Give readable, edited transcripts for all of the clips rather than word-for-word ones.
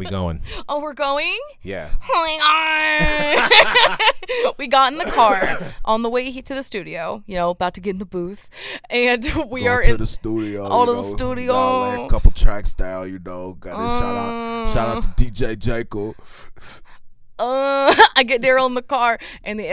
We going. Oh, we're going? Yeah. We got in the car on the way to the studio, you know, about to get in the booth. And we are in the studio. All to the studio. All couple track style, you know. Got a shout out to DJ Jaco. I get Daryl in the car, and the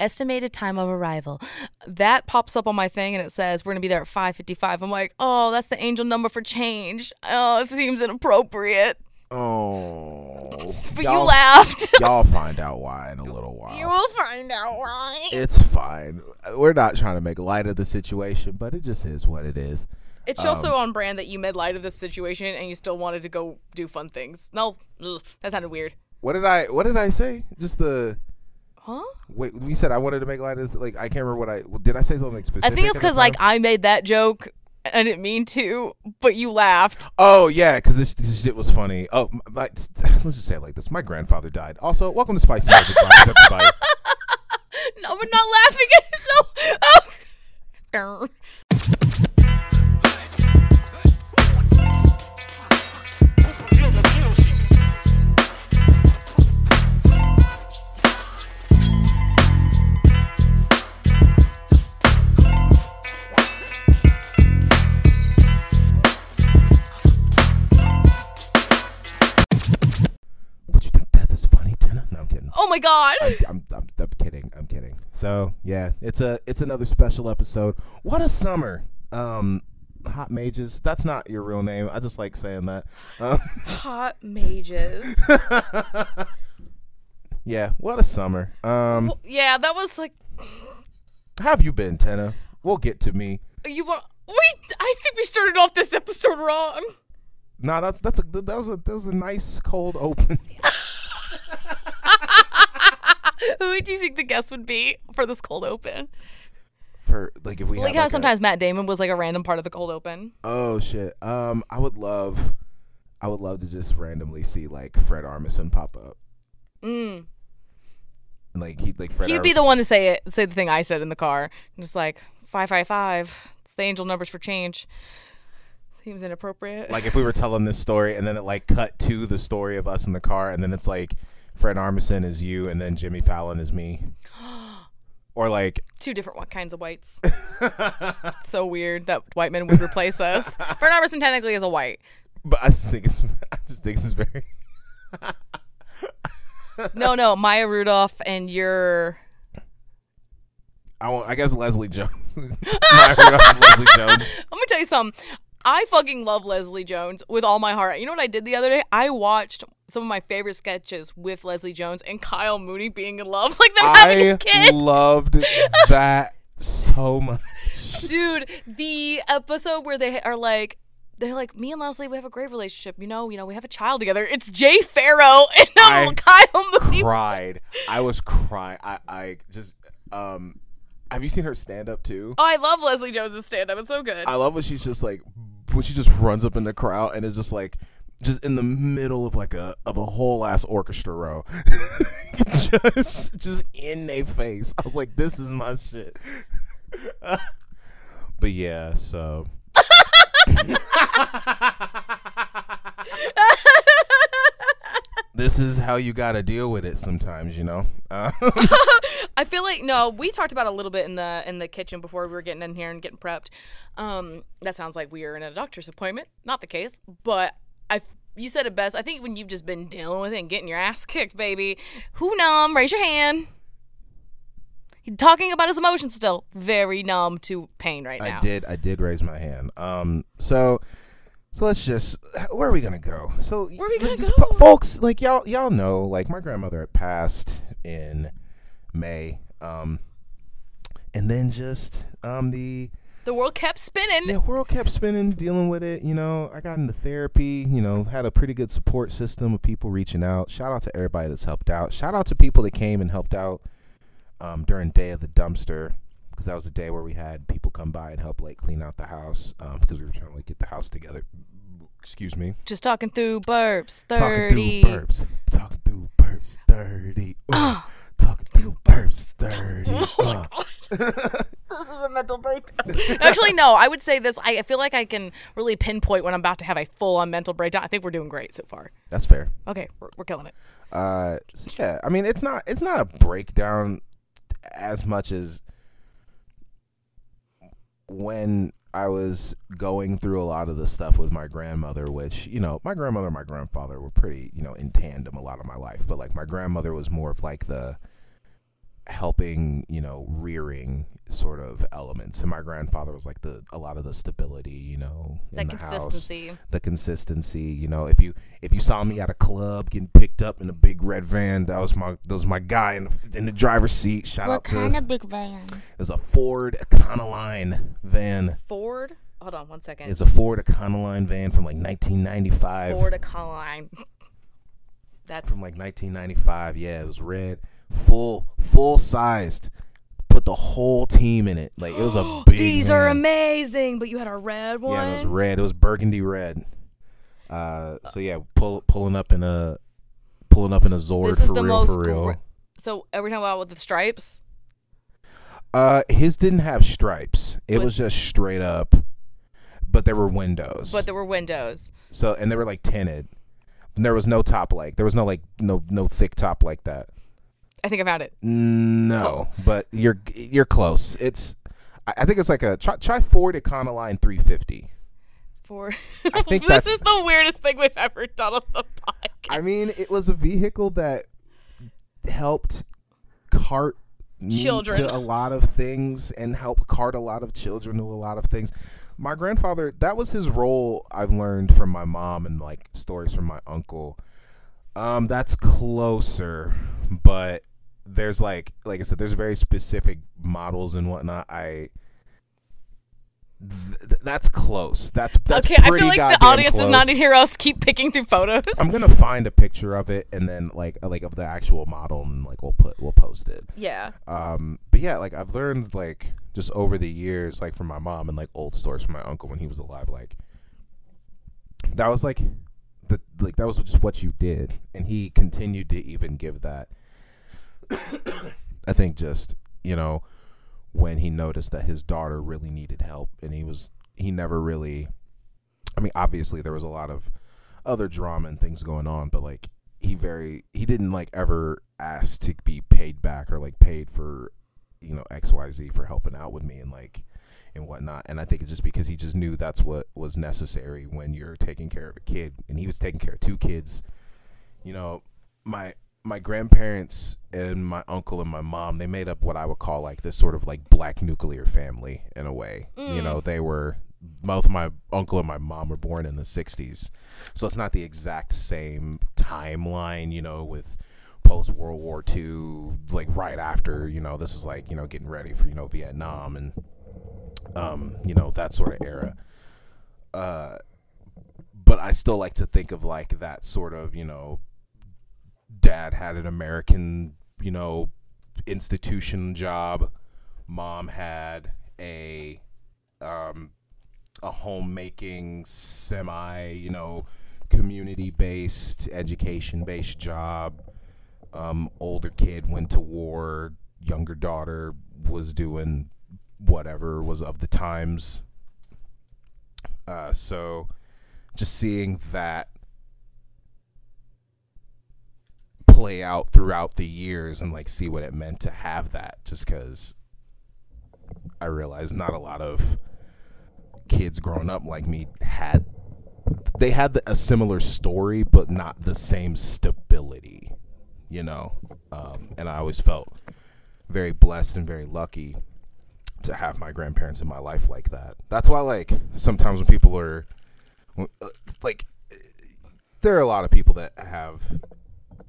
estimated time of arrival that pops up on my thing, and it says we're gonna be there at 5:55. I'm like, oh, that's the angel number for change. Oh, it seems inappropriate. Oh, but you laughed. Y'all find out why in a little while. You will find out why. It's fine. We're not trying to make light of the situation, but it just is what it is. It's also on brand that you made light of this situation and you still wanted to go do fun things. No, that sounded weird. What did I say? Just the... Huh? Wait, we said I wanted to make light of this. Like, I can't remember what I... Did I say something like specific? I think it's because, like, I made that joke. I didn't mean to, but you laughed. Oh, yeah, because this shit was funny. Oh, let's just say it like this. My grandfather died. Also, welcome to Spicy Magic. Everybody. No, we're not laughing at it. No. Oh. Oh my God! I'm kidding. I'm kidding. So yeah, it's another special episode. What a summer! Hot Mages. That's not your real name. I just like saying that. Hot Mages. Yeah. What a summer. Well, yeah, that was like. How have you been, Tana? We'll get to me. I think we started off this episode wrong. Nah, that was a nice cold open. Who do you think the guest would be for this cold open? For like if we like had, how like sometimes Matt Damon was like a random part of the cold open. Oh shit! I would love to just randomly see like Fred Armisen pop up. Mm. He'd be the one to say the thing I said in the car. I'm just like 555. It's the angel numbers for change. Seems inappropriate. Like if we were telling this story and then it like cut to the story of us in the car and then it's like. Fred Armisen is you, and then Jimmy Fallon is me. Or like... Two different kinds of whites. So weird that white men would replace us. Fred Armisen technically is a white. But I just think it's very... No, Maya Rudolph and your... I guess Leslie Jones. Maya Rudolph and Leslie Jones. I'm going to tell you something. I fucking love Leslie Jones with all my heart. You know what I did the other day? I watched some of my favorite sketches with Leslie Jones and Kyle Mooney being in love. Like, them having a kid. I loved that so much. Dude, the episode where they are like, they're like, me and Leslie, we have a great relationship. You know, we have a child together. It's Jay Pharoah and Kyle Mooney. I was crying. I just, have you seen her stand-up too? Oh, I love Leslie Jones' stand-up. It's so good. I love when she's just like, when she just runs up in the crowd and is just like, just in the middle of like a whole ass orchestra row, just in their face. I was like, this is my shit. But yeah, so. This is how you gotta deal with it sometimes, you know. I feel like we talked about a little bit in the kitchen before we were getting in here and getting prepped. That sounds like we are in a doctor's appointment. Not the case, but you said it best. I think when you've just been dealing with it and getting your ass kicked, baby. Who numb? Raise your hand. He's talking about his emotions still. Very numb to pain right now. I did raise my hand. So let's just, where are we going to go? So where are we going to go? Folks, like y'all know, like my grandmother had passed in May. And then just the world kept spinning. The world kept spinning, dealing with it. You know, I got into therapy, you know, had a pretty good support system of people reaching out. Shout out to everybody that's helped out. Shout out to people that came and helped out during Day of the Dumpster. Because that was a day where we had people come by and help like clean out the house because we were trying to like get the house together. Excuse me. Just talking through burps 30. Talking through burps 30. Talking through burps 30. Oh my God. This is a mental breakdown. up. Actually, no, I would say this. I feel like I can really pinpoint when I'm about to have a full-on mental breakdown. I think we're doing great so far. That's fair. Okay, we're killing it. Yeah, I mean, it's not a breakdown as much as when I was going through a lot of the stuff with my grandmother, which, you know, my grandmother and my grandfather were pretty, you know, in tandem a lot of my life. But, like, my grandmother was more of, like, the helping, you know, rearing sort of elements. And my grandfather was, like, a lot of the stability, you know, in the house. The consistency. You know, if you saw me at a club getting picked up in a big red van, that was my guy in the driver's seat. Shout out to... What kind of big van? It was a Ford Econoline van. Ford? Hold on one second. It's a Ford Econoline van from, like, 1995. Ford Econoline. That's... From, like, 1995. Yeah, it was red. Full-sized, put the whole team in it. Like, it was a big These man. Are amazing, but you had a red one? Yeah, it was red. It was burgundy red. So, yeah, pulling up in a Zord for real. So, every time I was with the stripes? His didn't have stripes. It was just straight up, but there were windows. So, and they were, like, tinted. And there was no top like. There was no, like, no thick top like that. I think I found it. No, oh. But you're close. It's, I think it's like a try Ford Econoline 350. Ford. I think this is the weirdest thing we've ever done on the podcast. I mean, it was a vehicle that helped cart children to a lot of things and helped cart a lot of children to a lot of things. My grandfather, that was his role. I've learned from my mom and like stories from my uncle. That's closer, but. There's like I said, there's very specific models and whatnot. That's close. That's okay. Pretty I feel like the audience close. Does not hear us keep picking through photos. I'm gonna find a picture of it and then like of the actual model and like we'll post it. Yeah. But yeah, like I've learned like just over the years, like from my mom and like old stories from my uncle when he was alive, like that was like that was just what you did, and he continued to even give that. I think just, you know, when he noticed that his daughter really needed help and he never really, I mean, obviously there was a lot of other drama and things going on, but like he didn't like ever ask to be paid back or like paid for, you know, XYZ for helping out with me and like, and whatnot. And I think it's just because he just knew that's what was necessary when you're taking care of a kid, and he was taking care of two kids, you know, my grandparents and my uncle and my mom, they made up what I would call like this sort of like black nuclear family in a way. Mm. You know, they were, both my uncle and my mom were born in the 60s. So it's not the exact same timeline, you know, with post-World War II, like right after, you know, this is like, you know, getting ready for, you know, Vietnam and, you know, that sort of era. But I still like to think of like that sort of, you know, dad had an American, you know, institution job. Mom had a homemaking, semi, you know, community-based, education-based job. Older kid went to war. Younger daughter was doing whatever was of the times. So just seeing that play out throughout the years and like see what it meant to have that, just because I realized not a lot of kids growing up like me had a similar story but not the same stability, you know, and I always felt very blessed and very lucky to have my grandparents in my life like that. That's why like sometimes when people are like, there are a lot of people that have,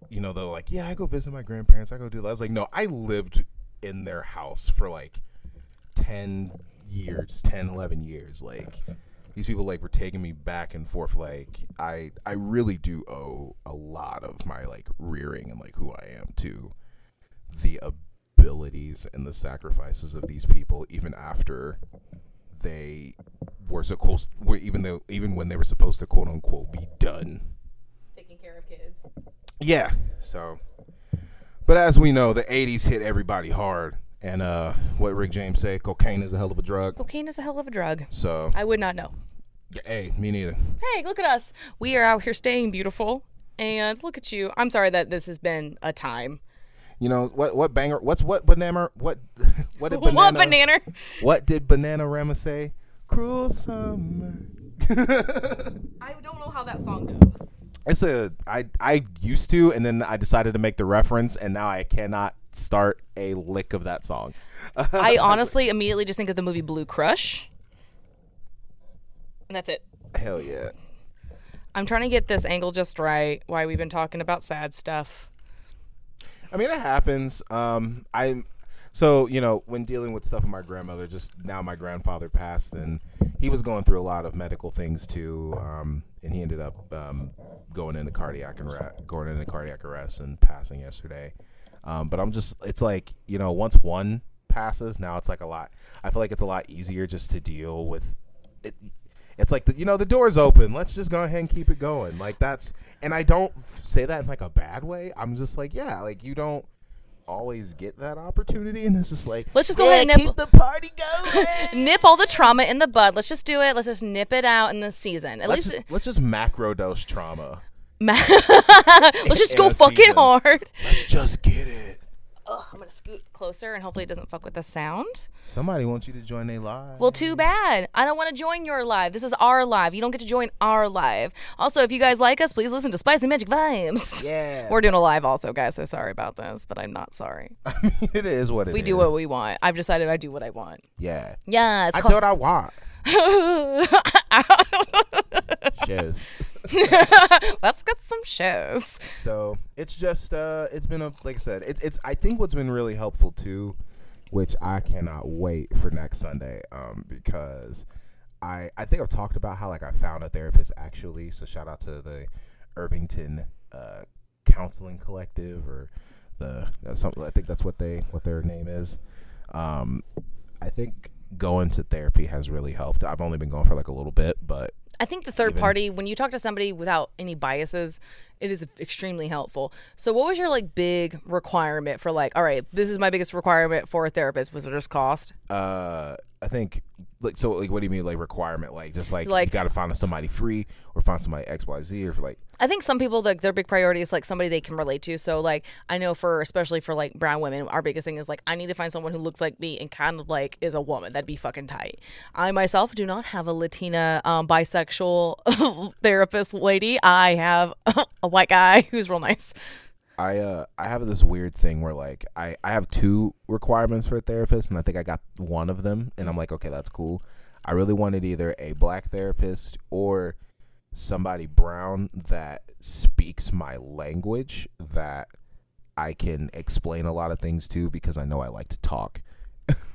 you know, they're like, yeah, I go visit my grandparents. I go do that. I was like, no, I lived in their house for like 11 years. Like these people like were taking me back and forth. Like I really do owe a lot of my like rearing and like who I am to the abilities and the sacrifices of these people, even after they were so close, even when they were supposed to quote unquote be done. Taking care of kids. Yeah, so, but as we know, the 80s hit everybody hard, And what Rick James said, cocaine is a hell of a drug. Cocaine is a hell of a drug. So I would not know. Hey, me neither. Hey, look at us. We are out here staying beautiful. And look at you. I'm sorry that this has been a time. You know, what banger, what did Bananarama say? Cruel summer. I don't know how that song goes. It's I used to, and then I decided to make the reference, and now I cannot start a lick of that song. I honestly immediately just think of the movie Blue Crush. And that's it. Hell yeah. I'm trying to get this angle just right, why we've been talking about sad stuff. I mean, it happens. So, you know, when dealing with stuff with my grandmother, just now my grandfather passed, and he was going through a lot of medical things too, and he ended up going into cardiac arrest and passing yesterday. But I'm just, it's like, you know, once one passes, now it's like a lot. I feel like it's a lot easier just to deal with it. It's like, you know, the door's open. Let's just go ahead and keep it going. Like that's, and I don't say that in like a bad way. I'm just like, yeah, like you don't always get that opportunity, and it's just like, let's just go ahead and keep the party going. Nip all the trauma in the bud. Let's just do it. Let's just nip it out in the season. Let's just macro dose trauma. Let's just go fucking hard. Let's just get it. Ugh, I'm gonna scoot closer, and hopefully it doesn't fuck with the sound. Somebody wants you to join their live. Well, too bad. I don't want to join your live. This is our live. You don't get to join our live. Also, if you guys like us, please listen to Spicy Magic Vibes. Yeah, we're doing a live also, guys. So sorry about this, but I'm not sorry. I mean, it is what it is. We do what we want. I've decided I do what I want. Yeah. Yeah. It's I do what I want. Shows. Let's get some shows. So it's just it's been a, like I said, it's I think what's been really helpful too, which I cannot wait for next Sunday, because I think I've talked about how like I found a therapist actually. So shout out to the Irvington Counseling Collective, or the something, I think that's what their name is. I think going to therapy has really helped. I've only been going for like a little bit, but I think the third party, when you talk to somebody without any biases, it is extremely helpful. So what was your like big requirement for like, all right, this is my biggest requirement for a therapist, was it just cost? I think like, so like, what do you mean like requirement? Like just like you got to find somebody free or find somebody XYZ, or for like, I think some people like their big priority is like somebody they can relate to. So like I know for, especially for like brown women, our biggest thing is like, I need to find someone who looks like me and kind of like is a woman. That'd be fucking tight. I myself do not have a Latina bisexual therapist lady. I have a white guy who's real nice. I have this weird thing where like I have two requirements for a therapist, and I think I got one of them, and I'm like, okay, that's cool. I really wanted either a black therapist or somebody brown that speaks my language, that I can explain a lot of things to, because I know I like to talk.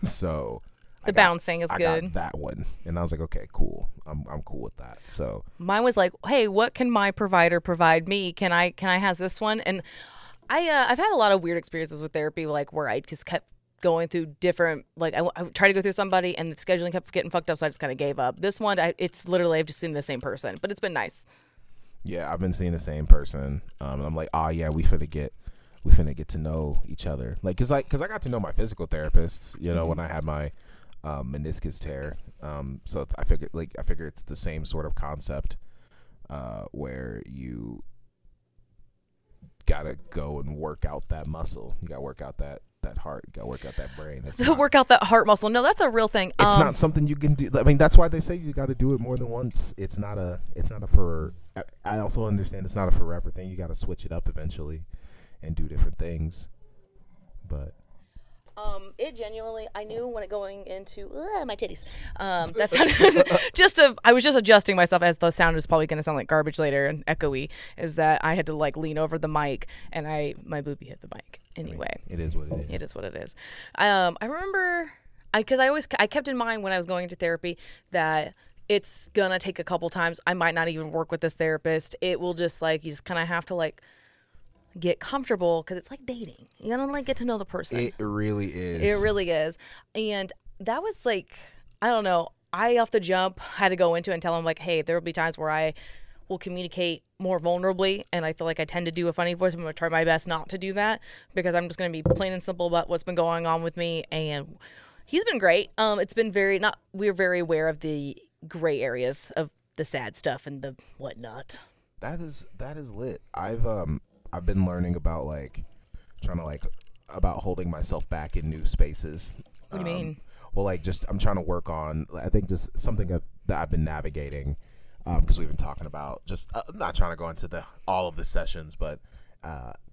So the bouncing is good. I got that one, and I was like, okay, cool. I'm cool with that. So mine was like, hey, what can my provider provide me? Can I have this one? And I've had a lot of weird experiences with therapy, like where I just kept going through different, like I tried to go through somebody, and the scheduling kept getting fucked up, so I just kind of gave up. This one, it's literally I've just seen the same person, but it's been nice. Yeah, I've been seeing the same person, and I'm like, oh yeah, we finna get to know each other, like cause I got to know my physical therapist, you know, when I had my meniscus tear, so I figure it's the same sort of concept, where you gotta go and work out that muscle, you gotta work out that heart, you gotta work out that brain. Work out that heart muscle. No, that's a real thing. It's not something you can do. I mean, that's why they say you gotta do it more than once. It's not a forever. I also understand it's not a forever thing. You gotta switch it up eventually and do different things, but it genuinely, I knew when it going into my titties. That sounded I was just adjusting myself, as the sound is probably going to sound like garbage later and echoey, is that I had to like lean over the mic, and my boobie hit the mic anyway. I mean, it is what it is. It is what it is. I remember, because I kept in mind when I was going into therapy that it's going to take a couple times. I might not even work with this therapist. It will just like, you just kind of have to like get comfortable, because it's like dating. You don't like get to know the person. It really is. It really is. And that was like, I don't know, I off the jump had to go into it and tell him like, hey, there will be times where I will communicate more vulnerably, and I feel like I tend to do a funny voice. I'm going to try my best not to do that because I'm just going to be plain and simple about what's been going on with me. And he's been great. It's been very not. We're very aware of the gray areas of the sad stuff and the whatnot. That is lit. I've been learning about about holding myself back in new spaces. What do you mean? Well, I'm trying to work on, I think, just something that I've been navigating, because we've been talking about just not trying to go into all of the sessions, but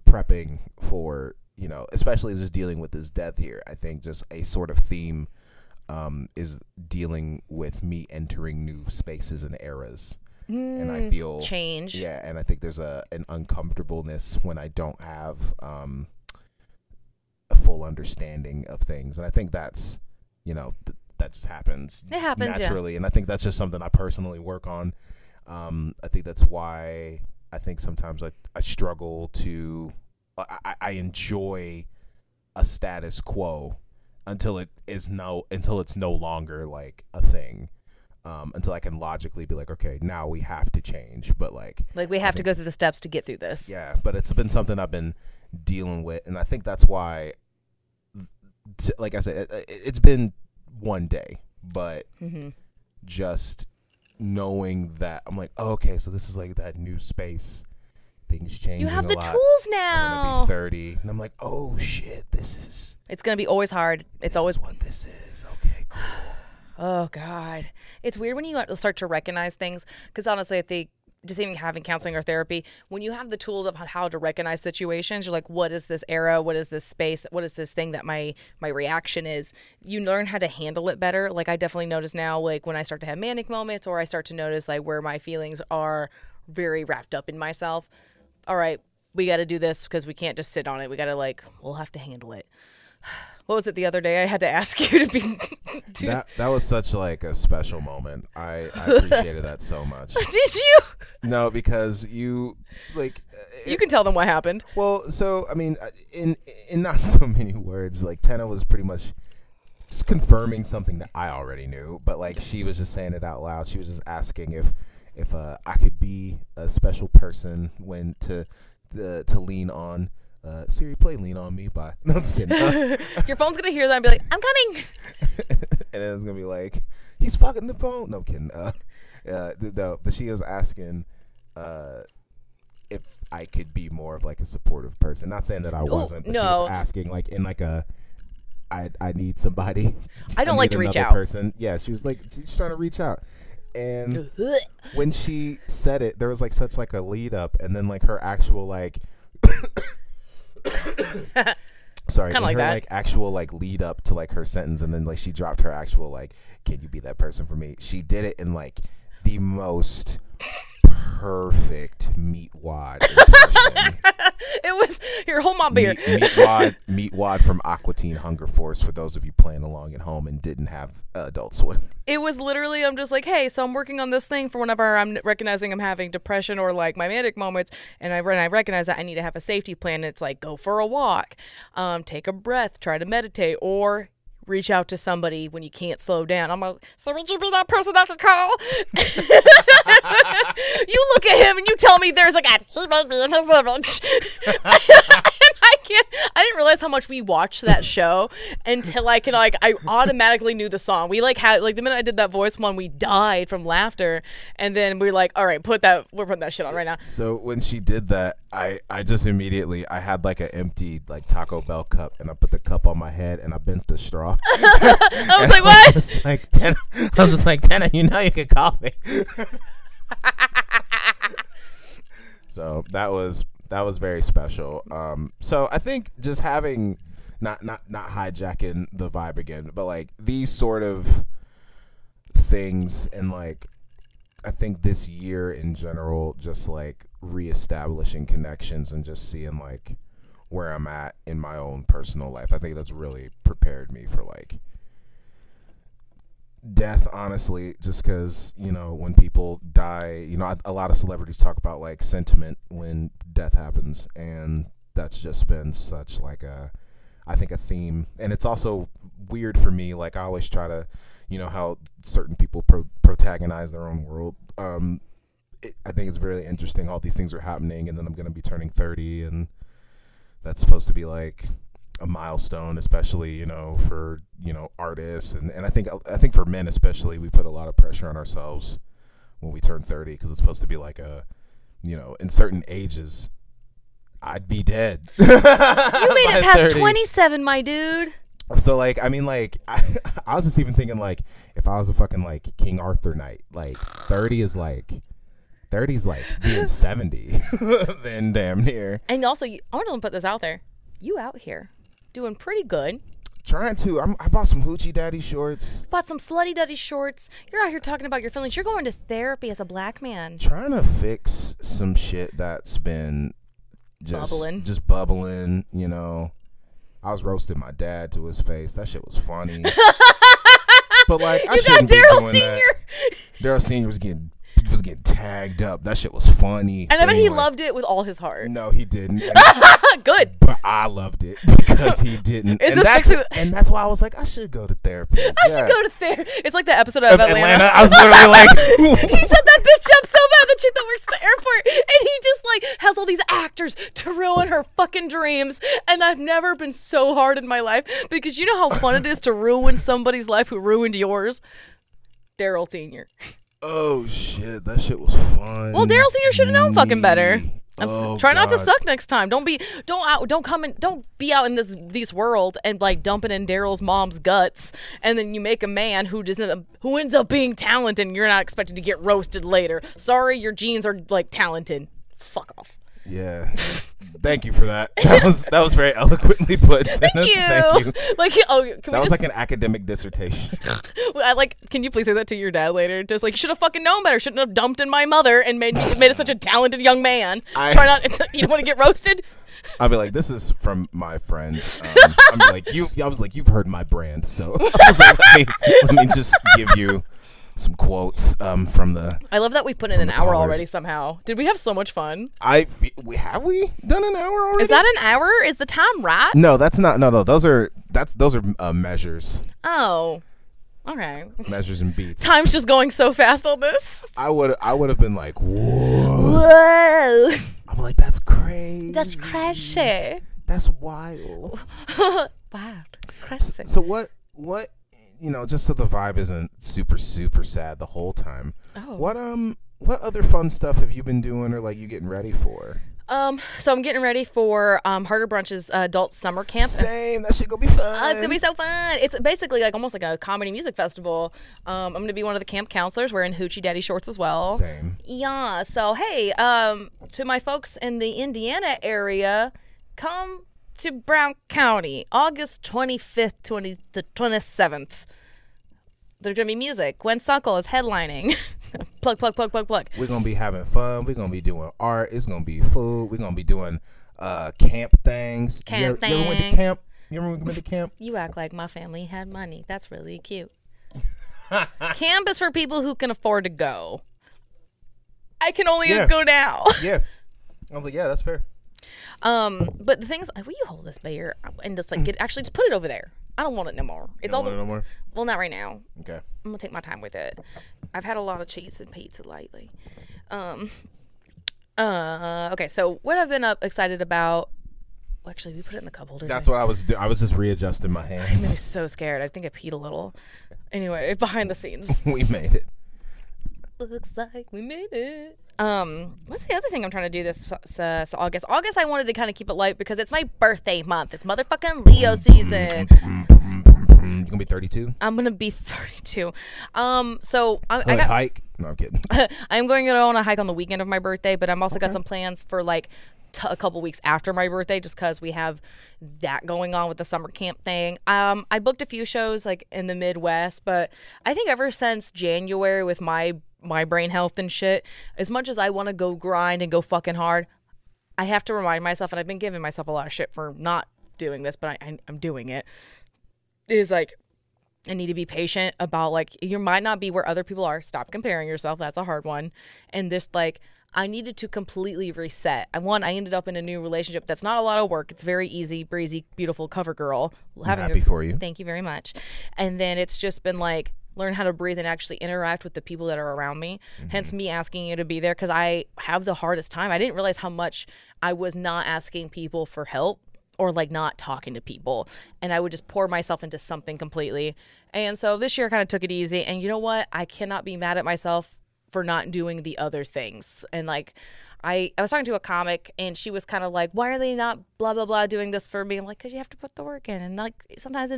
prepping for, especially just dealing with this death here. I think just a sort of theme is dealing with me entering new spaces and eras. And I feel change. Yeah, and I think there's an uncomfortableness when I don't have a full understanding of things. And I think that's, that just happens. It happens naturally. Yeah. And I think that's just something I personally work on. I think that's why I think sometimes I struggle to, I enjoy a status quo until it's no longer like a thing. Until I can logically be like, okay, now we have to change, but we have to go through the steps to get through this. Yeah, but it's been something I've been dealing with, and I think that's why, like I said, it's been one day, but just knowing that I'm like, oh, okay, so this is like that new space. Things change. You have the tools now. I'm gonna be 30, and I'm like, oh shit, this is. It's gonna be always hard. It's always what this is. Okay, cool. Oh, God. It's weird when you start to recognize things, because honestly, I think just even having counseling or therapy, when you have the tools of how to recognize situations, you're like, what is this era? What is this space? What is this thing that my reaction is? You learn how to handle it better. Like, I definitely notice now, like, when I start to have manic moments or I start to notice, like, where my feelings are very wrapped up in myself. All right, we got to do this because we can't just sit on it. We got to, we'll have to handle it. What was it the other day? I had to ask you to be. That was such a special moment. I appreciated that so much. Did you? No, because you you can tell them what happened. Well, so I mean, in not so many words, Tana was pretty much just confirming something that I already knew, but she was just saying it out loud. She was just asking if I could be a special person when to lean on. Siri, play Lean On Me by... No, I'm just kidding. Your phone's going to hear that and be like, I'm coming. And then it's going to be like, he's fucking the phone. No, I'm kidding. No, but she was asking if I could be more of a supportive person. Not saying that I wasn't, but she was asking I need somebody. I don't like to reach out. Person. Yeah, she was she's trying to reach out. And when she said it, there was such a lead up, and then her actual sorry, kind of her actual lead up to her sentence, and then she dropped her actual can you be that person for me? She did it in the most perfect Meatwad impression. It was here. Hold my beer. Meatwad from Aqua Teen Hunger Force. For those of you playing along at home and didn't have Adult Swim, it was literally. I'm just hey, so I'm working on this thing for whenever I'm recognizing I'm having depression or my manic moments, and I recognize that I need to have a safety plan. And it's go for a walk, take a breath, try to meditate, or reach out to somebody when you can't slow down. I'm like, so would you be that person I could call? You look at him and you tell me there's he might be in his village. And I didn't realize how much we watched that show until I automatically knew the song. We had the minute I did that voice one, we died from laughter, and then we were all right, we're putting that shit on right now. So when she did that, I just immediately had an empty Taco Bell cup, and I put the cup on my head and I bent the straw. I was what? Tana, you know you could call me. So that was very special. So I think just having not hijacking the vibe again, but these sort of things, and I think this year in general, just reestablishing connections and just seeing where I'm at in my own personal life. I think that's really prepared me for death, honestly, just because, when people die, a lot of celebrities talk about sentiment when death happens, and that's just been such a theme. And it's also weird for me, I always try to, how certain people protagonize their own world. I think it's really interesting. All these things are happening, and then I'm going to be turning 30, and that's supposed to be like a milestone, especially, you know, for, you know, artists. And I think for men especially, we put a lot of pressure on ourselves when we turn 30, because it's supposed to be like a, you know, in certain ages, I'd be dead. You made it past 30. 27, my dude. So, like, I mean, like, I was just even thinking, like, if I was a fucking, like, King Arthur knight, like, 30 is like being 70, then damn near. And also, I want to put this out there. You out here doing pretty good. Trying to. I bought some hoochie daddy shorts. Bought some slutty daddy shorts. You're out here talking about your feelings. You're going to therapy as a black man. Trying to fix some shit that's been just bubbling, you know. I was roasting my dad to his face. That shit was funny. But like, I shouldn't be doing that. Daryl Sr. was getting tagged up. That shit was funny. And I bet he loved it with all his heart. No, he didn't. Good. But I loved it because he didn't. And that's why I was like, I should go to therapy. I should go to therapy. It's like the episode of Atlanta. I was literally like. He set that bitch up so bad, the chick that works at the airport. And he just like has all these actors to ruin her fucking dreams. And I've never been so hard in my life, because you know how fun it is to ruin somebody's life who ruined yours? Daryl Sr. Oh shit, that shit was fun. Well, Daryl Sr. should have known fucking better. Try not to suck next time. Don't be out in this world and like dumping in Daryl's mom's guts, and then you make a man who ends up being talented, and you're not expected to get roasted later. Sorry, your genes are like talented. Fuck off. Yeah. Thank you for that. That was very eloquently put. Thank you. Like, oh, that was like an academic dissertation. Can you please say that to your dad later? Just like, should have fucking known better. Shouldn't have dumped in my mother and made us such a talented young man. You don't want to get roasted. I'll be like, this is from my friends. You've heard my brand, so I was like, let me just give you some quotes from the. I love that we put in an hour already somehow. Did we have so much fun? Have we done an hour already? Is that an hour? Is the time right? No, that's not. No, those are measures. Oh, all right. Measures and beats. Time's just going so fast on this. I would have been like, whoa. I'm like, that's crazy. That's crazy. That's wild. Wild. Crazy. So what? You know, just so the vibe isn't super, super sad the whole time. Oh. What other fun stuff have you been doing, or like you getting ready for? So I'm getting ready for Harder Brunch's adult summer camp. Same, that shit gonna be fun. It's gonna be so fun. It's basically like almost like a comedy music festival. I'm gonna be one of the camp counselors, wearing hoochie daddy shorts as well. Same. Yeah. So hey, to my folks in the Indiana area, come to Brown County, August 25th to the 27th. There's going to be music. Gwen Suckle is headlining. plug. We're going to be having fun. We're going to be doing art. It's going to be food. We're going to be doing camp things. You ever went to camp? You act like my family had money. That's really cute. Camp is for people who can afford to go. I can only go now. Yeah. I was like, yeah, that's fair. But the things, will you hold this beer and just like just put it over there. I don't want it no more. Well, not right now. Okay. I'm gonna take my time with it. I've had a lot of cheese and pizza lately. Okay. So what I've been excited about. Well, actually, we put it in the cup holder. That's what I was doing. I was just readjusting my hands. I'm so scared. I think I peed a little. Anyway, behind the scenes, we made it. Looks like we made it. What's the other thing I'm trying to do this August? August, I wanted to kind of keep it light because it's my birthday month. It's motherfucking Leo season. You're gonna be 32? I'm gonna be 32. So I got hike. No, I'm kidding. I'm going to go on a hike on the weekend of my birthday, but I'm also got some plans for like a couple weeks after my birthday, just because we have that going on with the summer camp thing. I booked a few shows like in the Midwest, but I think ever since January with my brain health and shit, as much as I want to go grind and go fucking hard, I have to remind myself, and I've been giving myself a lot of shit for not doing this, but I'm doing it, is like I need to be patient about like you might not be where other people are. Stop comparing yourself. That's a hard one. And this like I needed to completely reset. I ended up in a new relationship that's not a lot of work. It's very easy, breezy, beautiful cover girl. I'm happy for you. Thank you very much. And then it's just been like learn how to breathe and actually interact with the people that are around me. Mm-hmm. Hence me asking you to be there, because I have the hardest time. I didn't realize how much I was not asking people for help or like not talking to people. And I would just pour myself into something completely. And so this year I kind of took it easy. And you know what? I cannot be mad at myself for not doing the other things. And like I was talking to a comic and she was kind of like, why are they not blah blah blah doing this for me? I'm like, because you have to put the work in, and like sometimes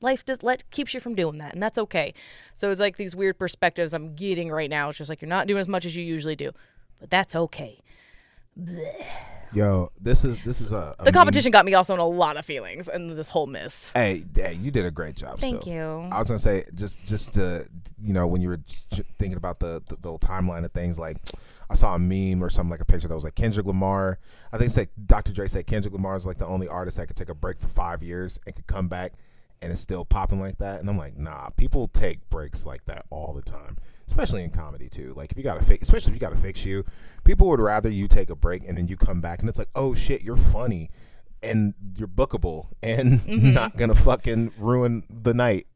life keeps you from doing that, and that's okay. So it's like these weird perspectives I'm getting right now. It's just like, you're not doing as much as you usually do, but that's okay. Blech. Yo, this is the competition got me also in a lot of feelings, and this whole miss. Hey, you did a great job. Thank you. I was gonna say just to, you know, when you were thinking about the whole timeline of things, like I saw a meme or something, like a picture that was like Kendrick Lamar. I think Dr. Dre said Kendrick Lamar is like the only artist that could take a break for 5 years and could come back and it's still popping like that. And I'm like, nah, people take breaks like that all the time. Especially in comedy too. Like especially if you gotta fix you, people would rather you take a break and then you come back and it's like, oh shit, you're funny and you're bookable and not gonna fucking ruin the night.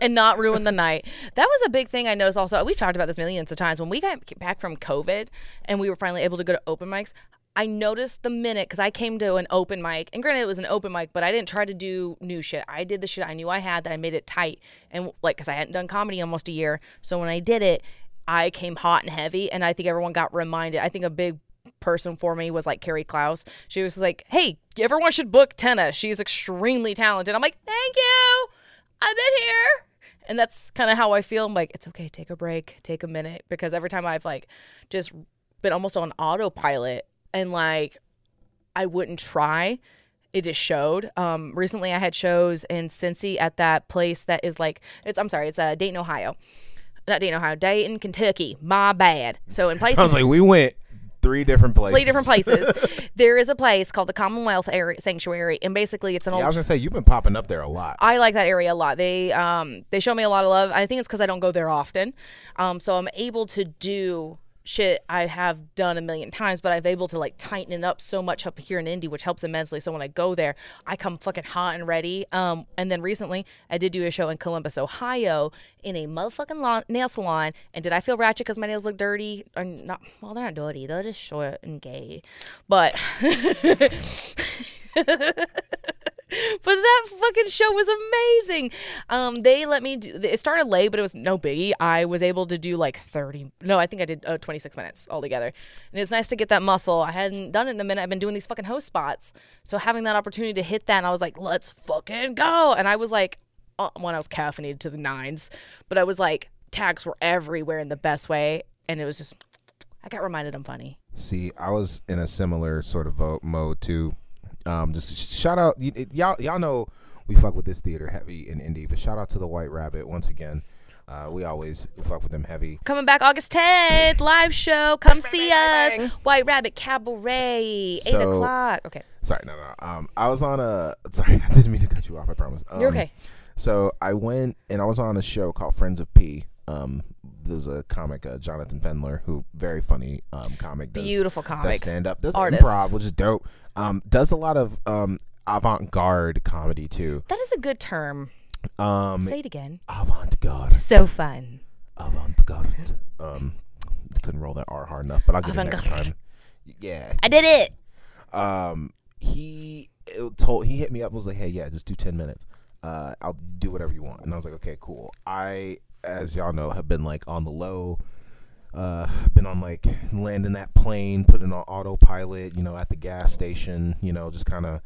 and not ruin the night. That was a big thing I noticed also. We've talked about this millions of times. When we got back from COVID and we were finally able to go to open mics, I noticed the minute, because I came to an open mic, and granted it was an open mic, but I didn't try to do new shit. I did the shit I knew I had, that I made it tight, and like, because I hadn't done comedy in almost a year, so when I did it, I came hot and heavy, and I think everyone got reminded. I think a big person for me was like Carrie Klaus. She was like, hey, everyone should book Tana. She's extremely talented. I'm like, thank you. I've been here. And that's kind of how I feel. I'm like, it's okay. Take a break. Take a minute. Because every time I've like just been almost on autopilot, and like I wouldn't try, it just showed. Recently I had shows in Cincy at that place that is like, it's Dayton, Ohio. Not Dayton, Ohio, Dayton, Kentucky. My bad. So in places, I was like, we went three different places. There is a place called the Commonwealth Sanctuary, and basically it's an old... Yeah, I was gonna say, you've been popping up there a lot. I like that area a lot. They show me a lot of love. I think it's because I don't go there often. So I'm able to do shit I have done a million times, but I've able to like tighten it up so much up here in Indy, which helps immensely. So when I go there, I come fucking hot and ready. And then recently I did do a show in Columbus, Ohio in a motherfucking nail salon. And did I feel ratchet because my nails look dirty? Or not? Well, they're not dirty. They're just short and gay. But but that fucking show was amazing. They let me do, it started late, but it was no biggie. I was able to do like 26 minutes altogether. And it's nice to get that muscle. I hadn't done it in a minute. I've been doing these fucking host spots. So having that opportunity to hit that, and I was like, let's fucking go. And I was like, I was caffeinated to the nines, but I was like, tags were everywhere in the best way. And it was just, I got reminded I'm funny. See, I was in a similar sort of mode too. Just shout out, y'all know we fuck with this theater heavy in Indy, but shout out to the White Rabbit once again. We always fuck with them heavy. Coming back August 10th, live show. Come see us. White Rabbit Cabaret, 8:00. Okay. Sorry, no. I was on I didn't mean to cut you off, I promise. You're okay. So I went and I was on a show called Friends of P. There's a comic, Jonathan Fendler, who very funny comic. Beautiful comic. Does stand-up. Does improv, which is dope. Does a lot of avant-garde comedy, too. That is a good term. Say it again. Avant-garde. So fun. Avant-garde. Couldn't roll that R hard enough, but I'll get it next time. Yeah. I did it. He hit me up and was like, hey, yeah, just do 10 minutes. I'll do whatever you want. And I was like, okay, cool. I, as y'all know, have been like on the low, been on like landing that plane, putting on autopilot, you know, at the gas station, you know, just kind of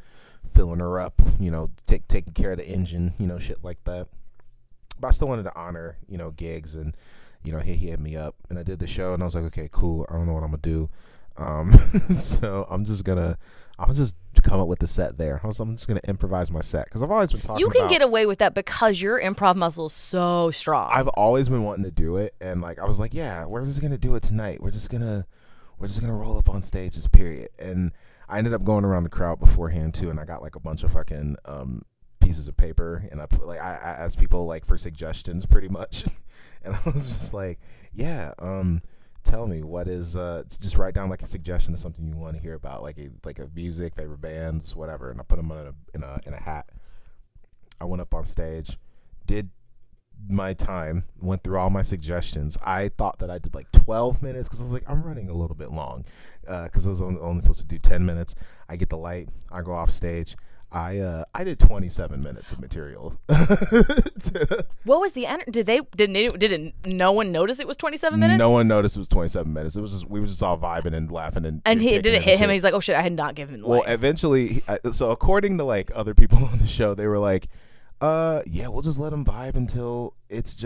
filling her up, you know, taking care of the engine, you know, shit like that. But I still wanted to honor, you know, gigs, and, you know, he hit me up and I did the show and I was like, okay, cool. I don't know what I'm gonna do. So I'll just come up with the set there. I'm just going to improvise my set, because I've always been talking about... You can get away with that because your improv muscle is so strong. I've always been wanting to do it, and like I was like, yeah, we're just going to do it tonight. We're just going to roll up on stage, just period. And I ended up going around the crowd beforehand too, and I got like a bunch of fucking pieces of paper, and I asked people like for suggestions pretty much. And I was just like, yeah, tell me what is, just write down like a suggestion of something you want to hear about, like a music, favorite bands, whatever. And I put them in a hat. I went up on stage, did my time, went through all my suggestions. I thought that I did like 12 minutes because I was like, I'm running a little bit long, because I was only supposed to do 10 minutes. I get the light, I go off stage. I did 27 minutes of material. What was the didn't no one notice it was 27 minutes? No one noticed it was 27 minutes. It was just, we were just all vibing and laughing and he did it hit him and he's like, oh shit, I had not given him the light. Well, eventually, so according to like other people on the show, they were like, yeah, we'll just let him vibe until he gets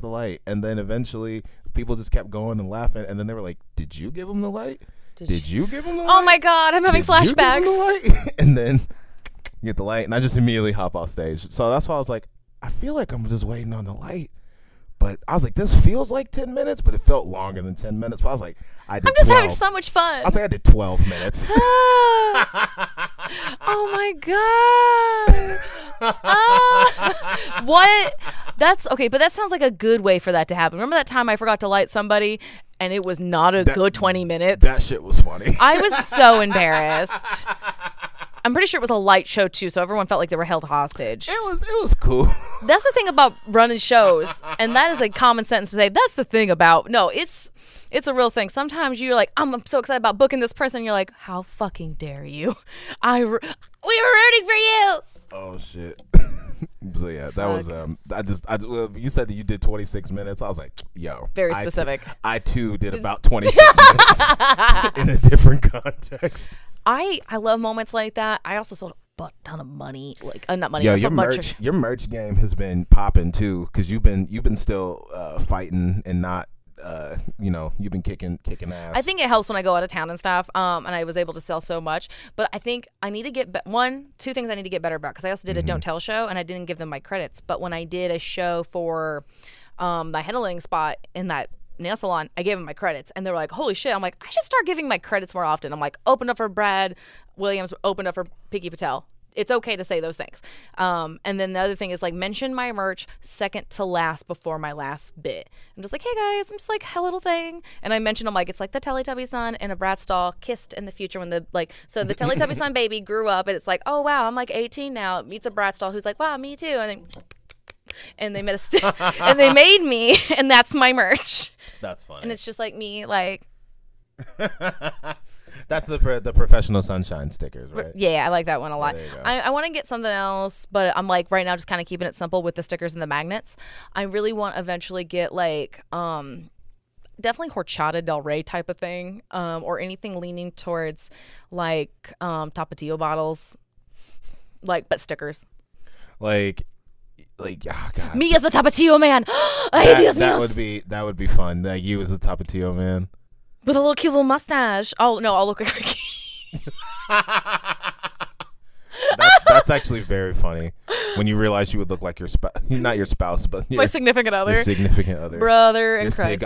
the light. And then eventually people just kept going and laughing, and then they were like, did you give him the light? Did you give him the light? Oh my God, I'm having flashbacks. You give him the light? And then you get the light, and I just immediately hop off stage. So that's why I was like, I feel like I'm just waiting on the light. But I was like, this feels like 10 minutes, but it felt longer than 10 minutes. But I was like, I'm just having so much fun. I was like, I did 12 minutes. Oh my God. What? That's okay, but that sounds like a good way for that to happen. Remember that time I forgot to light somebody? And it was not a good 20 minutes. That shit was funny. I was so embarrassed. I'm pretty sure it was a light show too, so everyone felt like they were held hostage. It was cool. That's the thing about running shows, and that is a common sentence to say. That's the thing about it's a real thing. Sometimes you're like, I'm so excited about booking this person. And you're like, how fucking dare you? We were rooting for you. Oh shit. So yeah, that was you said that you did 26 minutes. I was like, yo, very specific. I too did about 26 minutes in a different context. I love moments like that. I also sold a ton of money, not money. Yo, your merch game has been popping too, because you've been still fighting and not. You've been kicking ass. I think it helps when I go out of town and stuff, and I was able to sell so much. But I think I need to get two things I need to get better about, because I also did a Don't Tell show and I didn't give them my credits. But when I did a show for my headlining spot in that nail salon, I gave them my credits, and they were like, holy shit. I'm like, I should start giving my credits more often. I'm like, opened up for Brad Williams, opened up for Piggy Patel. It's okay to say those things. And then the other thing is, mention my merch second to last before my last bit. I'm just like, hey, guys. I'm just like, a little thing. And I mentioned, it's like the Teletubby son and a Bratz doll kissed in the future when so the Teletubby son baby grew up, and it's like, oh, wow, I'm 18 now. Meets a Bratz doll who's like, wow, me too. And then, and they made me, and that's my merch. That's funny. And it's just me. That's the professional sunshine stickers, right? Yeah, I like that one a lot. Yeah, I want to get something else, but I'm right now just kind of keeping it simple with the stickers and the magnets. I really want eventually get definitely Horchata Del Rey type of thing, or anything leaning towards Tapatio bottles, but stickers. Oh God. Me as the Tapatio man. That would be fun. You as the Tapatio man. With a little cute little mustache. Oh, no, I'll look like Ricky. That's actually very funny. When you realize you would look like your spouse. Not your spouse, but my significant other. Your significant other. Brother and Craig.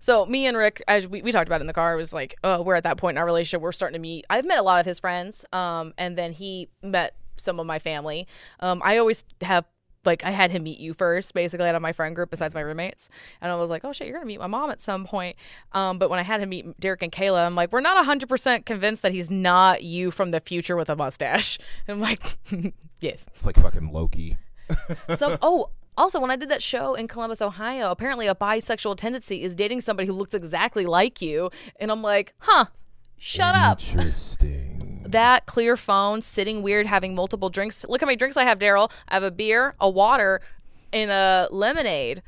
So me and Rick, as we talked about it in the car, it was we're at that point in our relationship. We're starting to meet. I've met a lot of his friends, and then he met some of my family. I always have... I had him meet you first, basically, out of my friend group besides my roommates. And I was like, oh, shit, you're going to meet my mom at some point. But when I had him meet Derek and Kayla, I'm like, we're not 100% convinced that he's not you from the future with a mustache. And I'm like, yes. It's like fucking Loki. Also, when I did that show in Columbus, Ohio, apparently a bisexual tendency is dating somebody who looks exactly like you. And I'm like, huh, shut up. Interesting. That clear phone, sitting weird, having multiple drinks. Look how many drinks I have, Daryl. I have a beer, a water, and a lemonade.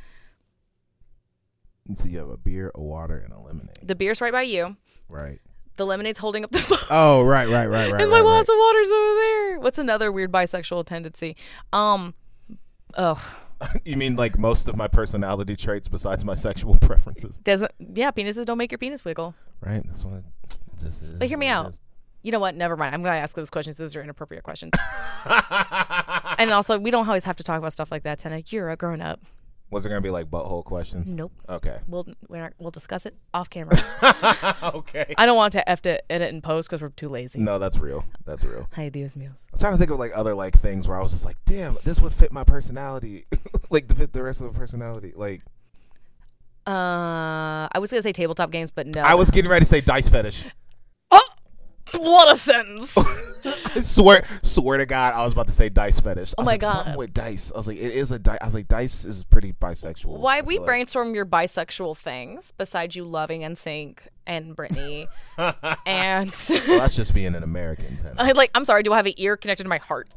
So you have a beer, a water, and a lemonade. The beer's right by you. Right. The lemonade's holding up the phone. Oh, right. And my glass of water's over there. What's another weird bisexual tendency? You mean most of my personality traits besides my sexual preferences? Penises don't make your penis wiggle. Right. That's what this is. But hear me out. You know what? Never mind. I'm going to ask those questions. Those are inappropriate questions. And also, we don't always have to talk about stuff like that, Tana. You're a grown-up. Was it going to be butthole questions? Nope. Okay. We'll discuss it off camera. Okay. I don't want to have to edit and post because we're too lazy. No, that's real. That's real. Hi, these meals. I'm trying to think of other things where I was just like, damn, this would fit my personality. To fit the rest of the personality. I was going to say tabletop games, but no. I was getting ready to say dice fetish. What a sentence. I swear to God, I was about to say dice fetish. I was something with dice. I was like, it is a dice. I was like, dice is pretty bisexual. Why we brainstorm your bisexual things besides you loving NSYNC and Britney and well, that's just being an American, Tana. I'm sorry, do I have an ear connected to my heart,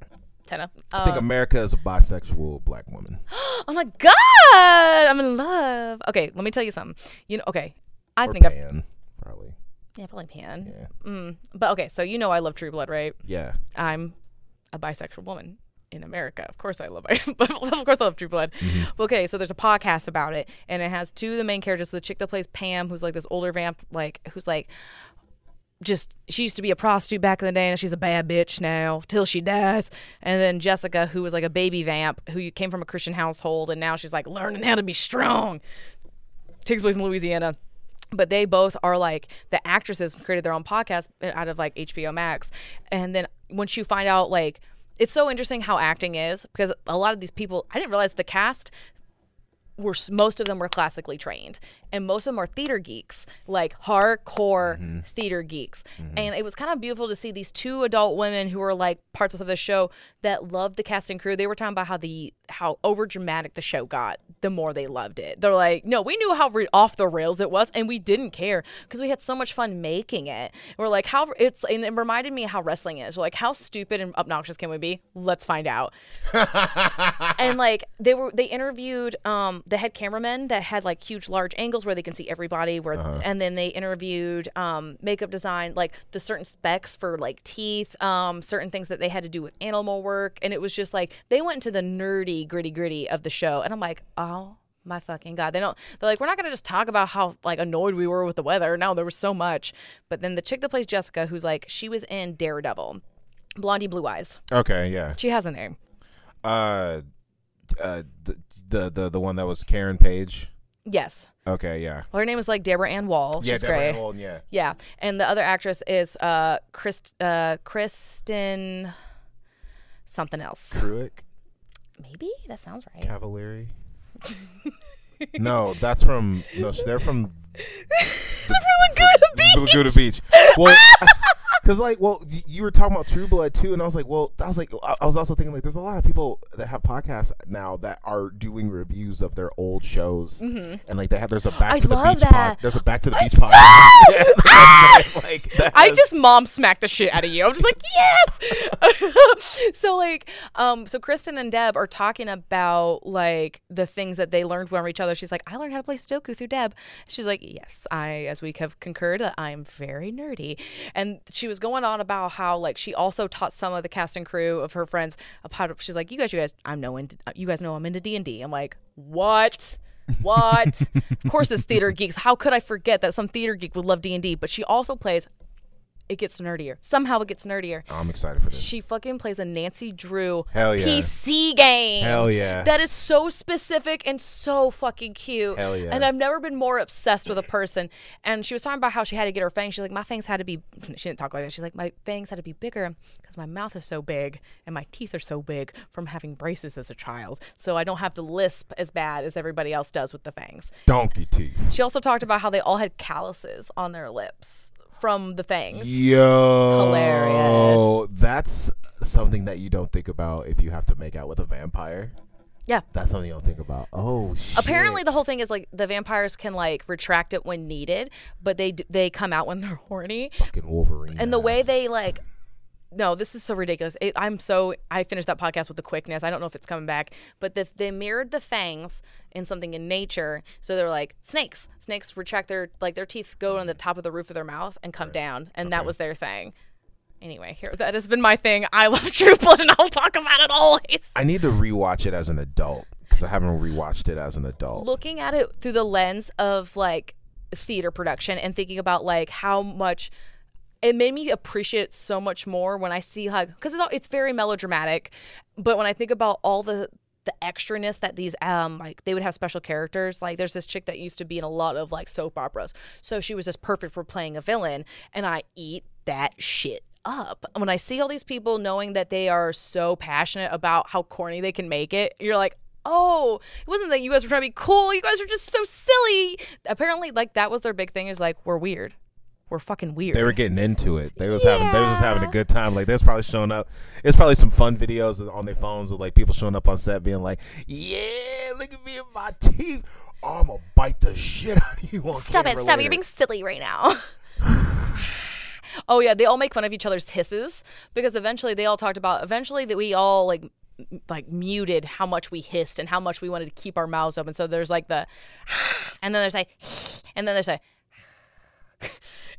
Tana? I think America is a bisexual black woman. Oh my God, I'm in love. Okay, let me tell you something. You know, okay, I or think Pan, I probably. Yeah, probably Pan. Yeah. But okay, so you know I love True Blood, right? Yeah. I'm a bisexual woman in America. Of course I love True Blood. Mm-hmm. Okay, so there's a podcast about it, and it has two of the main characters. So the chick that plays Pam, who's like this older vamp, like who's like just she used to be a prostitute back in the day, and she's a bad bitch now till she dies. And then Jessica, who was like a baby vamp, who came from a Christian household, and now she's like learning how to be strong. Takes place in Louisiana. But they both are like the actresses created their own podcast out of like HBO Max. And then once you find out, like, it's so interesting how acting is, because a lot of these people, I didn't realize the cast most of them were classically trained, and most of them are theater geeks, like hardcore theater geeks. Mm-hmm. And it was kind of beautiful to see these two adult women who were like parts of the show that loved the cast and crew. They were talking about how over dramatic the show got, the more they loved it. They're like, no, we knew how off the rails it was, and we didn't care because we had so much fun making it. And we're like, and it reminded me how wrestling is. We're like, how stupid and obnoxious can we be? Let's find out. And like they interviewed the head cameramen that had like huge, large angles where they can see everybody. And then they interviewed makeup design, like the certain specs for like teeth, certain things that they had to do with animal work. And it was just like they went into the nerdy, gritty of the show. And I'm like, oh my fucking God. They're like, we're not gonna just talk about how like annoyed we were with the weather. No, there was so much. But then the chick that plays Jessica, who's like, she was in Daredevil, blondie, blue eyes. Okay, yeah. She has a name. The one that was Karen Page? Yes. Okay, yeah. Well, her name is like Deborah Ann Wall. She's Deborah Ann Wall, yeah. Yeah, and the other actress is Kristen something else. Cruick? Maybe? That sounds right. Cavalieri? No, that's from... No, they're from... Laguna Beach. Well... Because, like, well, you were talking about True Blood, too, and I was like, well, I was also thinking, like, there's a lot of people that have podcasts now that are doing reviews of their old shows, and, like, there's a Back to the Beach podcast. I just mom-smacked the shit out of you. I'm just like, yes! So, like, so Kristen and Deb are talking about, like, the things that they learned from each other. She's like, I learned how to play Sudoku through Deb. She's like, yes, as we have concurred, that I'm very nerdy. And she was going on about how like she also taught some of the cast and crew of her friends about, she's like, you guys you guys know I'm into D&D. I'm like, what? Of course it's theater geeks. How could I forget that some theater geek would love D&D? But she also plays, it gets nerdier. Somehow it gets nerdier. I'm excited for this. She fucking plays a Nancy Drew PC game. Hell yeah. That is so specific and so fucking cute. Hell yeah. And I've never been more obsessed with a person. And she was talking about how she had to get her fangs. She's like, my fangs had to be, she didn't talk like that. She's like, my fangs had to be bigger because my mouth is so big and my teeth are so big from having braces as a child. So I don't have to lisp as bad as everybody else does with the fangs. Donkey teeth. She also talked about how they all had calluses on their lips from the fangs. Yo. Hilarious. That's something that you don't think about if you have to make out with a vampire. Yeah. That's something you don't think about. Oh, shit. Apparently the whole thing is like the vampires can like retract it when needed, but they come out when they're horny. Fucking Wolverine. And the way they like... No, this is so ridiculous. I finished that podcast with the quickness. I don't know if it's coming back, but they mirrored the fangs in something in nature. So they're like snakes. Snakes retract their teeth go on the top of the roof of their mouth and come down, and that was their thing. Anyway, that has been my thing. I love True Blood, and I'll talk about it always. I need to rewatch it as an adult because I haven't rewatched it as an adult. Looking at it through the lens of like theater production and thinking about like how much. It made me appreciate it so much more when I see how, because it's very melodramatic, but when I think about all the extraness that these like they would have special characters. Like there's this chick that used to be in a lot of like soap operas, so she was just perfect for playing a villain, and I eat that shit up. When I see all these people knowing that they are so passionate about how corny they can make it, you're like, oh, it wasn't that you guys were trying to be cool. You guys were just so silly. Apparently, like that was their big thing. Is like we're weird. were fucking weird. They were getting into it. They was having, they was just having a good time. Like, they was probably showing up. It's probably some fun videos on their phones of like people showing up on set being like, yeah, look at me and my teeth. Oh, I'm gonna bite the shit out of you on camera. Stop it. You're being silly right now. Oh yeah, they all make fun of each other's hisses because eventually they all talked about that we all like muted how much we hissed and how much we wanted to keep our mouths open. So there's like the and then there's like and then there's like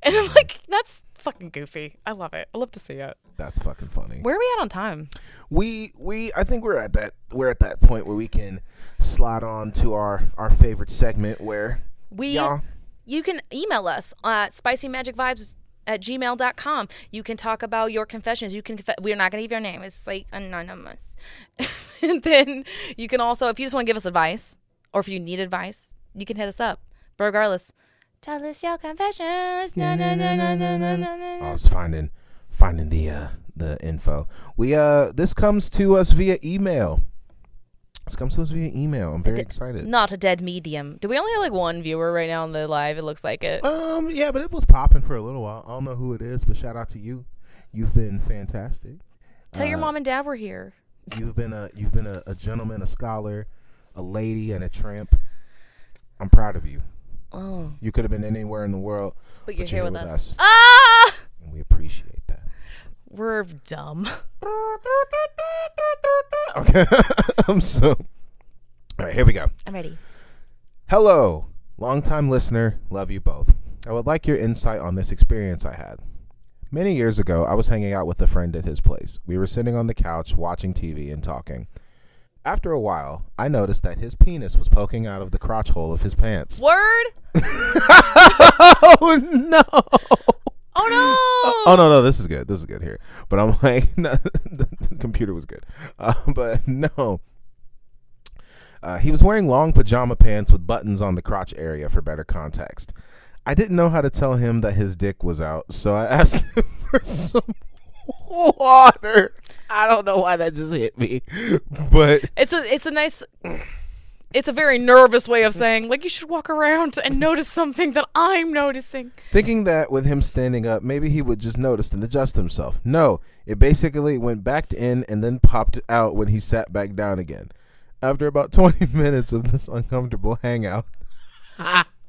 and I'm like, that's fucking goofy. I love it. I love to see it. That's fucking funny. Where are we at on time? We I think we're at that point where we can slide on to our favorite segment where you can email us at spicy magic vibes@gmail.com. You can talk about your confessions. You can we're not gonna give your name. It's like anonymous. And then you can also, if you just want to give us advice or if you need advice, you can hit us up. But regardless, tell us your confessions. I was finding the info. This comes to us via email. I'm very excited. Not a dead medium. Do we only have like one viewer right now on the live? It looks like it. Yeah, but it was popping for a little while. I don't know who it is, but shout out to you. You've been fantastic. Tell your mom and dad we're here. You've been a gentleman, a scholar, a lady, and a tramp. I'm proud of you. Oh. You could have been anywhere in the world, but you're here with us. Ah! And we appreciate that. We're dumb. Okay. All right, here we go. I'm ready. Hello, longtime listener. Love you both. I would like your insight on this experience I had. Many years ago, I was hanging out with a friend at his place. We were sitting on the couch, watching TV and talking. After a while, I noticed that his penis was poking out of the crotch hole of his pants. Word? Oh, no. Oh, no. Oh, no, this is good. This is good here. But I'm like, no, the computer was good. But no. He was wearing long pajama pants with buttons on the crotch area for better context. I didn't know how to tell him that his dick was out, so I asked him for some water. I don't know why that just hit me. But it's a nice... It's a very nervous way of saying, like, you should walk around and notice something that I'm noticing. Thinking that with him standing up, maybe he would just notice and adjust himself. No, it basically went back in and then popped out when he sat back down again. After about 20 minutes of this uncomfortable hangout.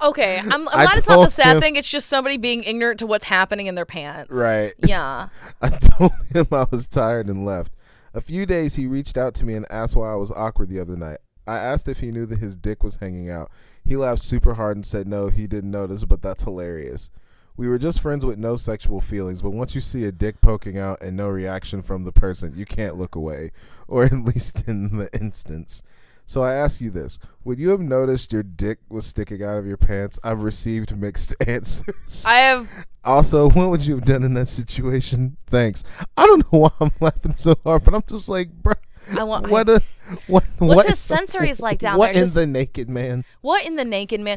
Okay, I'm glad it's not the sad thing. It's just somebody being ignorant to what's happening in their pants. Right. Yeah. I told him I was tired and left. A few days he reached out to me and asked why I was awkward the other night. I asked if he knew that his dick was hanging out. He laughed super hard and said no, he didn't notice, but that's hilarious. We were just friends with no sexual feelings, but once you see a dick poking out and no reaction from the person, you can't look away, or at least in the instance. So I ask you this. Would you have noticed your dick was sticking out of your pants? I've received mixed answers. I have. Also, what would you have done in that situation? Thanks. I don't know why I'm laughing so hard, but I'm just like, bro. What's his sensories like down there? What in the naked man? What in the naked man?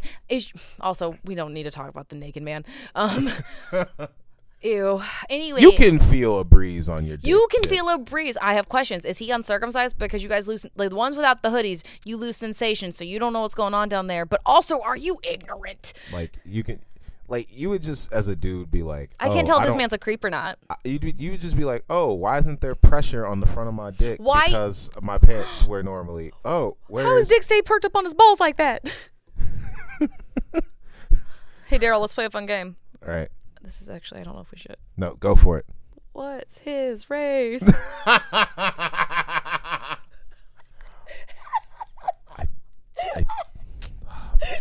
Also, we don't need to talk about the naked man. Ew. Anyway. You can feel a breeze on your dick. You can feel a breeze. I have questions. Is he uncircumcised? Because you guys lose, like the ones without the hoodies, you lose sensation, so you don't know what's going on down there. But also, are you ignorant? Like, you can... Like, you would just, as a dude, be like, oh, I can't tell if this man's a creep or not. You would just be like, oh, why isn't there pressure on the front of my dick? Why? Because my pants were normally, how does dick stay perked up on his balls like that? Hey, Daryl, let's play a fun game. All right. This is actually, I don't know if we should. No, go for it. What's his race?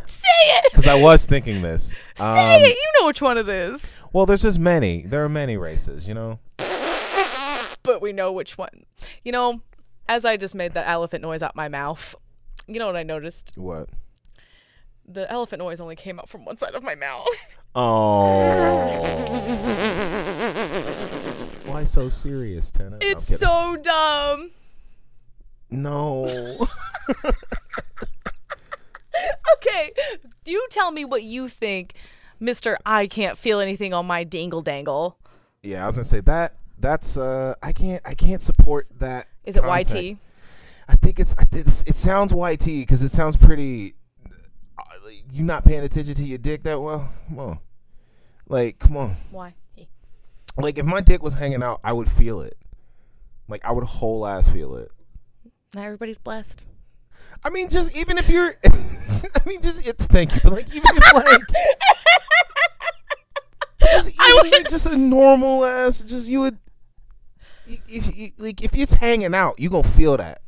Say it! Because I was thinking this. Say it! You know which one it is. Well, there's just many. There are many races, you know? But we know which one. You know, as I just made that elephant noise out my mouth, you know what I noticed? What? The elephant noise only came out from one side of my mouth. Oh. Why so serious, Tana? It's so dumb. No. Okay, you tell me what you think, Mr. I can't feel anything on my dangle dangle. Yeah, I was gonna say that's I can't support that. Is it content. YT? I think it sounds YT because it sounds pretty. You not paying attention to your dick that well. Like, come on. Why? Like, if my dick was hanging out, I would feel it. Like, I would whole ass feel it. Not everybody's blessed. I mean, just even if you're, I mean, just it's thank you, but like even if like, just even would, like just a normal ass, just you would, like if it's hanging out, you gonna feel that.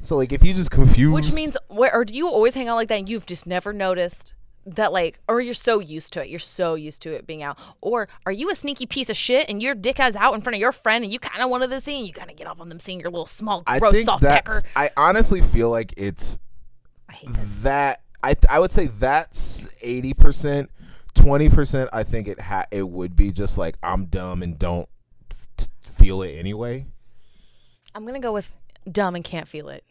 So like if you just confused, which means, or do you always hang out like that and you've just never noticed that, like, or you're so used to it, you're so used to it being out, or are you a sneaky piece of shit and your dick is out in front of your friend and you kind of wanted to see and you kind of get off on them seeing your little small gross soft pecker? I honestly feel like it's that. I would say that's 80%, 20%. I think it would be just like I'm dumb and don't feel it anyway. I'm gonna go with dumb and can't feel it.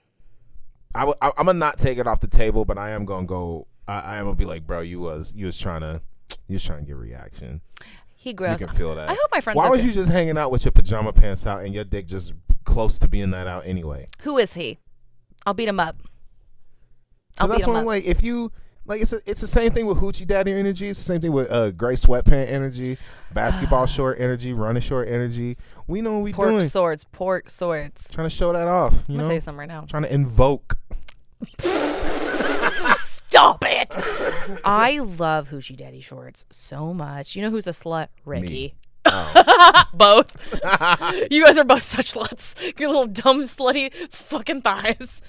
I'm gonna not take it off the table, but I am gonna go. I am gonna be like, bro, you was trying to get reaction. He grows. You can feel that. I hope my friends. Why was you just hanging out with your pajama pants out and your dick just close to being that out anyway? Who is he? I'll beat him up. That's why I'm like, if you like, it's the same thing with hoochie daddy energy. It's the same thing with gray sweatpant energy, basketball short energy, running short energy. We know what we doing. Pork swords. Trying to show that off. I'm gonna tell you something right now. Trying to invoke. Stop it! I love hoochie daddy shorts so much. You know who's a slut? Ricky. Oh. Both. You guys are both such sluts. Your little dumb slutty fucking thighs.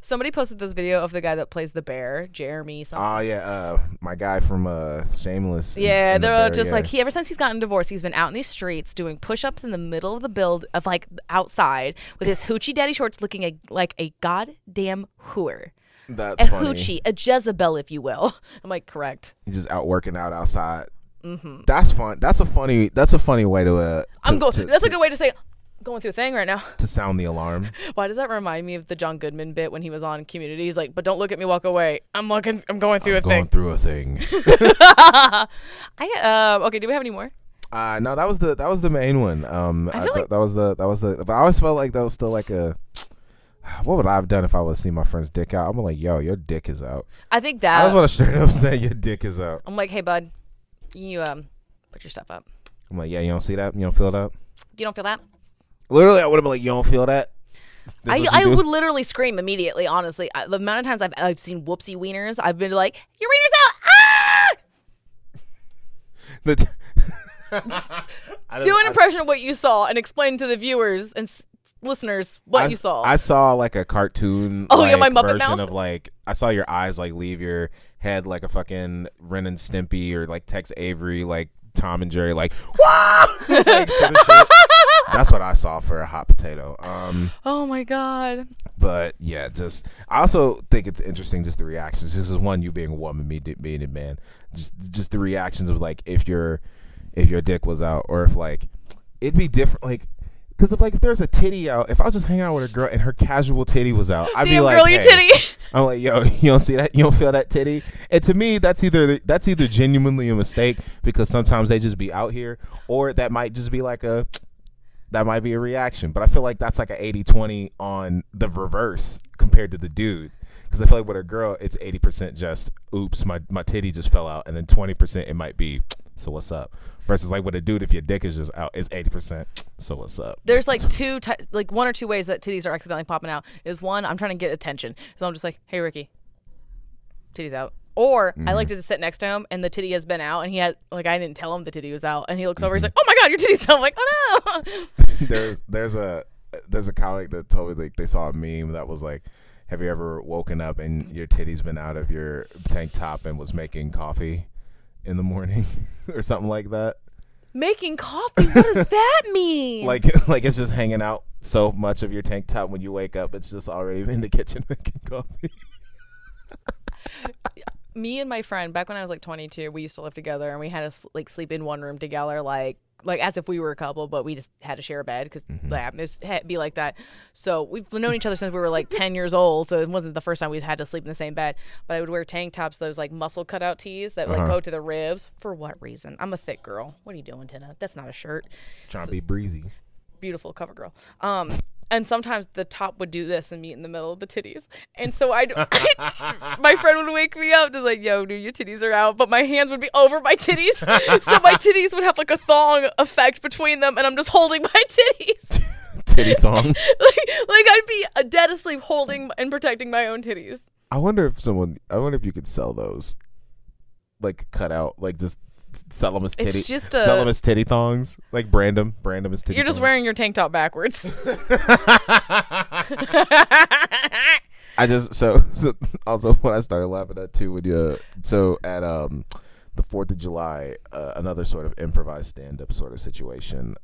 Somebody posted this video of the guy that plays the bear, Jeremy something. Oh yeah, my guy from Shameless. Yeah, they're just like ever since he's gotten divorced, he's been out in these streets doing push-ups in the middle of the build of like outside with his hoochie daddy shorts, looking like a goddamn whore. That's funny. Hoochie, a Jezebel, if you will. I'm like, correct. You're just out working out outside. Mm-hmm. That's fun. That's a funny way to. That's a good way to say. Going through a thing right now. To sound the alarm. Why does that remind me of the John Goodman bit when he was on Community? He's like, but don't look at me, walk away. I'm going through a thing. Okay. Do we have any more? No. That was the main one. But I always felt like that was still like a. What would I have done if I would have seen my friend's dick out? I'm like, yo, your dick is out. I think that. I just want to straight up say your dick is out. I'm like, hey, bud, you put your stuff up. I'm like, yeah, you don't see that? You don't feel that? You don't feel that? Literally, I would have been like, you don't feel that? I would literally scream immediately, honestly. The amount of times I've seen whoopsie wieners, I've been like, your wiener's out! Ah! Do an impression of what you saw and explain to the viewers and... listeners, what you saw. I saw like a cartoon my Muppet version mouth? Of like I saw your eyes like leave your head like a fucking Ren and Stimpy or like Tex Avery, like Tom and Jerry, like wow. Like, that's what I saw for a hot potato. Oh my god. But yeah, just I also think it's interesting just the reactions. This is one, you being a woman, me being a man. Just the reactions of like if your dick was out or if like it'd be different like. Because if there's a titty out, if I was just hanging out with a girl and her casual titty was out, I'd be like, hey. Titty. I'm like, yo, you don't see that? You don't feel that titty? And to me, that's either genuinely a mistake because sometimes they just be out here, or that might just be like a reaction. But I feel like that's like an 80-20 on the reverse compared to the dude. Because I feel like with a girl, it's 80% just, oops, my titty just fell out. And then 20% it might be, so what's up? Versus like with a dude, if your dick is just out, it's 80%. So what's up? There's like one or two ways that titties are accidentally popping out. Is one, I'm trying to get attention, so I'm just like, hey Ricky, titty's out. Or I like to just sit next to him and the titty has been out and he had like I didn't tell him the titty was out and he looks over, he's like, oh my god, your titty's out. I'm like, oh no. there's a comic that told me like they saw a meme that was like, have you ever woken up and your titty's been out of your tank top and was making coffee in the morning or something like that? Making coffee? What does that mean? like it's just hanging out so much of your tank top when you wake up, it's just already in the kitchen making coffee. Me and my friend, back when I was like 22, we used to live together and we had to like sleep in one room together, like as if we were a couple, but we just had to share a bed because it'd be like that. So we've known each other since we were like 10 years old, so it wasn't the first time we've had to sleep in the same bed. But I would wear tank tops, those like muscle cutout tees that like go to the ribs. For what reason? I'm a thick girl. What are you doing, Tana? That's not a shirt. Trying to be breezy. Beautiful cover girl. And sometimes the top would do this and meet in the middle of the titties. And so my friend would wake me up just like, yo, dude, your titties are out. But my hands would be over my titties. So my titties would have like a thong effect between them. And I'm just holding my titties. Titty thong. like I'd be dead asleep holding and protecting my own titties. I wonder if you could sell those. Like cut out, like just sell them as titty. Sell them as titty thongs. Like brand them as titty. You're just thongs. Wearing your tank top backwards. Also when I started laughing at too with you. So at the 4th of July, another sort of improvised stand-up sort of situation,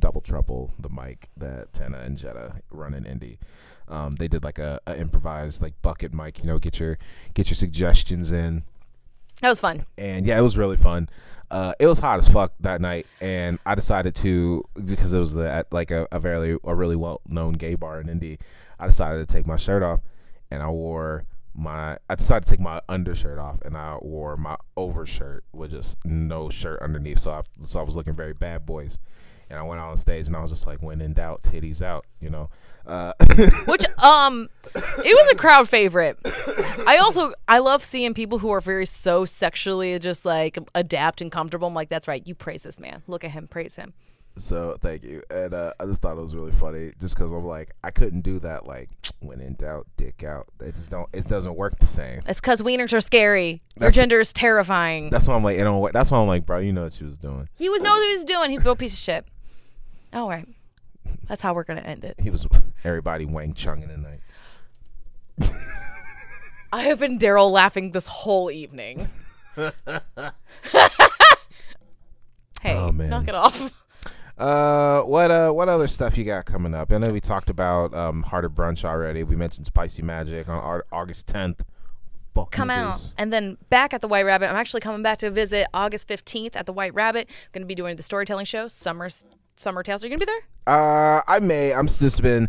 Double Trouble, the mic that Tana and Jetta run in Indy. They did like a improvised like bucket mic. You know, get your suggestions in. That was fun. And yeah, it was really fun. It was hot as fuck that night, and I decided to, because it was a really well-known gay bar in Indy, I decided to take my shirt off, and I decided to take my undershirt off, and I wore my overshirt with just no shirt underneath, so I was looking very bad boys. And I went out on stage, and I was just like, when in doubt, titties out, you know. Which, it was a crowd favorite. I love seeing people who are very so sexually just, like, adapt and comfortable. I'm like, that's right. You praise this man. Look at him. Praise him. So, thank you. And I just thought it was really funny just because I'm like, I couldn't do that, like, when in doubt, dick out. It doesn't work the same. It's because wieners are scary. Your gender is terrifying. That's why I'm like, it don't work. That's why I'm like, bro, you know what she was doing. He was know what he was doing. He's a piece of shit. All right. That's how we're going to end it. He was everybody Wang Chunging the night. I have been Daryl laughing this whole evening. Hey, oh, knock it off. What other stuff you got coming up? I know we talked about Harder Brunch already. We mentioned Spicy Magic on August 10th. Come out. And then back at the White Rabbit. I'm actually coming back to visit August 15th at the White Rabbit. I'm going to be doing the storytelling show, Summer Tales. Are you gonna be there? I may. I've still been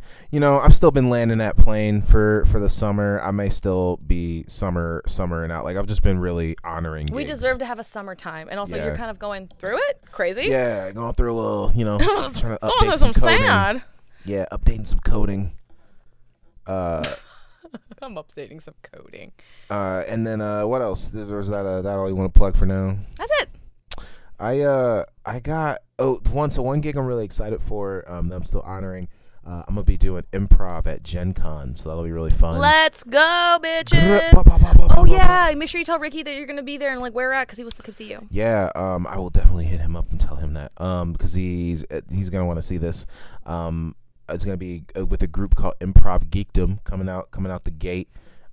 landing that plane for the summer. I may still be summering out. Like I've just been really honoring. We deserve to have a summertime, and also you're kind of going through it, crazy. Yeah, going through a little, you know, trying to update some coding. Sad. Yeah, updating some coding. I'm updating some coding. And then what else? Or is that all you want to plug for now? That's it. I got one gig I'm really excited for that I'm still honoring. I'm gonna be doing improv at Gen Con, so that'll be really fun. Let's go, bitches! Oh yeah, make sure you tell Ricky that you're gonna be there and like where we're at because he wants to come see you. Yeah, I will definitely hit him up and tell him that because he's gonna want to see this. It's gonna be with a group called Improv Geekdom coming out the gate.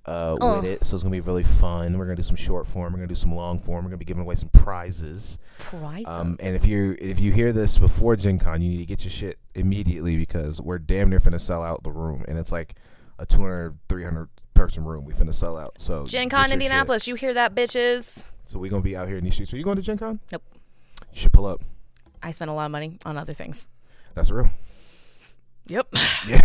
With it, so it's gonna be really fun. We're gonna do some short form, we're gonna do some long form, we're gonna be giving away some prizes. And if you hear this before Gen Con, you need to get your shit immediately because we're damn near finna sell out the room, and it's like a 200-300 person room we finna sell out. So Gen Con Indianapolis shit. You hear that, bitches? So we're gonna be out here in these streets. Are you going to Gen Con? Nope. You should pull up. I spent a lot of money on other things. That's real. Yep. Yeah.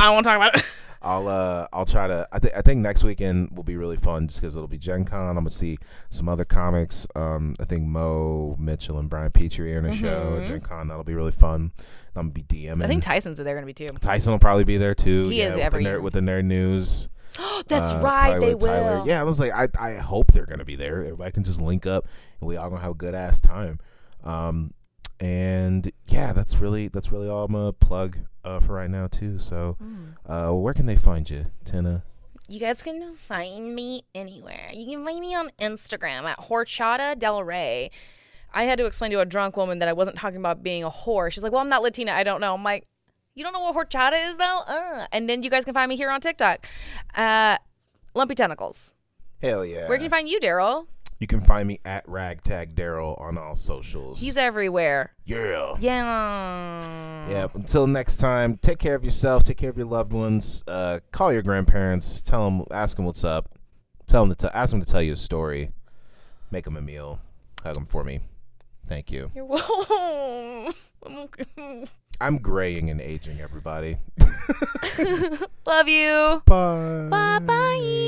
I won't talk about it. I'll try to. I think next weekend will be really fun just because it'll be Gen Con. I'm gonna see some other comics. I think Mo Mitchell and Brian Petrie are in a show at Gen Con. That'll be really fun. I'm gonna be DMing. I think Tyson's there gonna be too. Tyson will probably be there too. He is every year with the Nerd News. That's right. They will. Yeah, I was like, I hope they're gonna be there. Everybody can just link up and we all gonna have a good ass time. And yeah, that's really all I'm gonna plug for right now too. So where can they find you, Tana? You guys can find me anywhere. You can find me on Instagram at Horchata Del Rey. I had to explain to a drunk woman that I wasn't talking about being a whore. She's like, well, I'm not Latina, I don't know. I'm like, you don't know what horchata is though? And then you guys can find me here on TikTok. Lumpy Tentacles. Hell yeah. Where can you find you, Daryl? You can find me at Ragtag Daryl on all socials. He's everywhere. Yeah. Yeah. Yeah. Until next time, take care of yourself. Take care of your loved ones. Call your grandparents. Tell them. Ask them what's up. Tell them to ask them to tell you a story. Make them a meal. Hug them for me. Thank you. You're welcome. I'm graying and aging, everybody. Love you. Bye. Bye. Bye.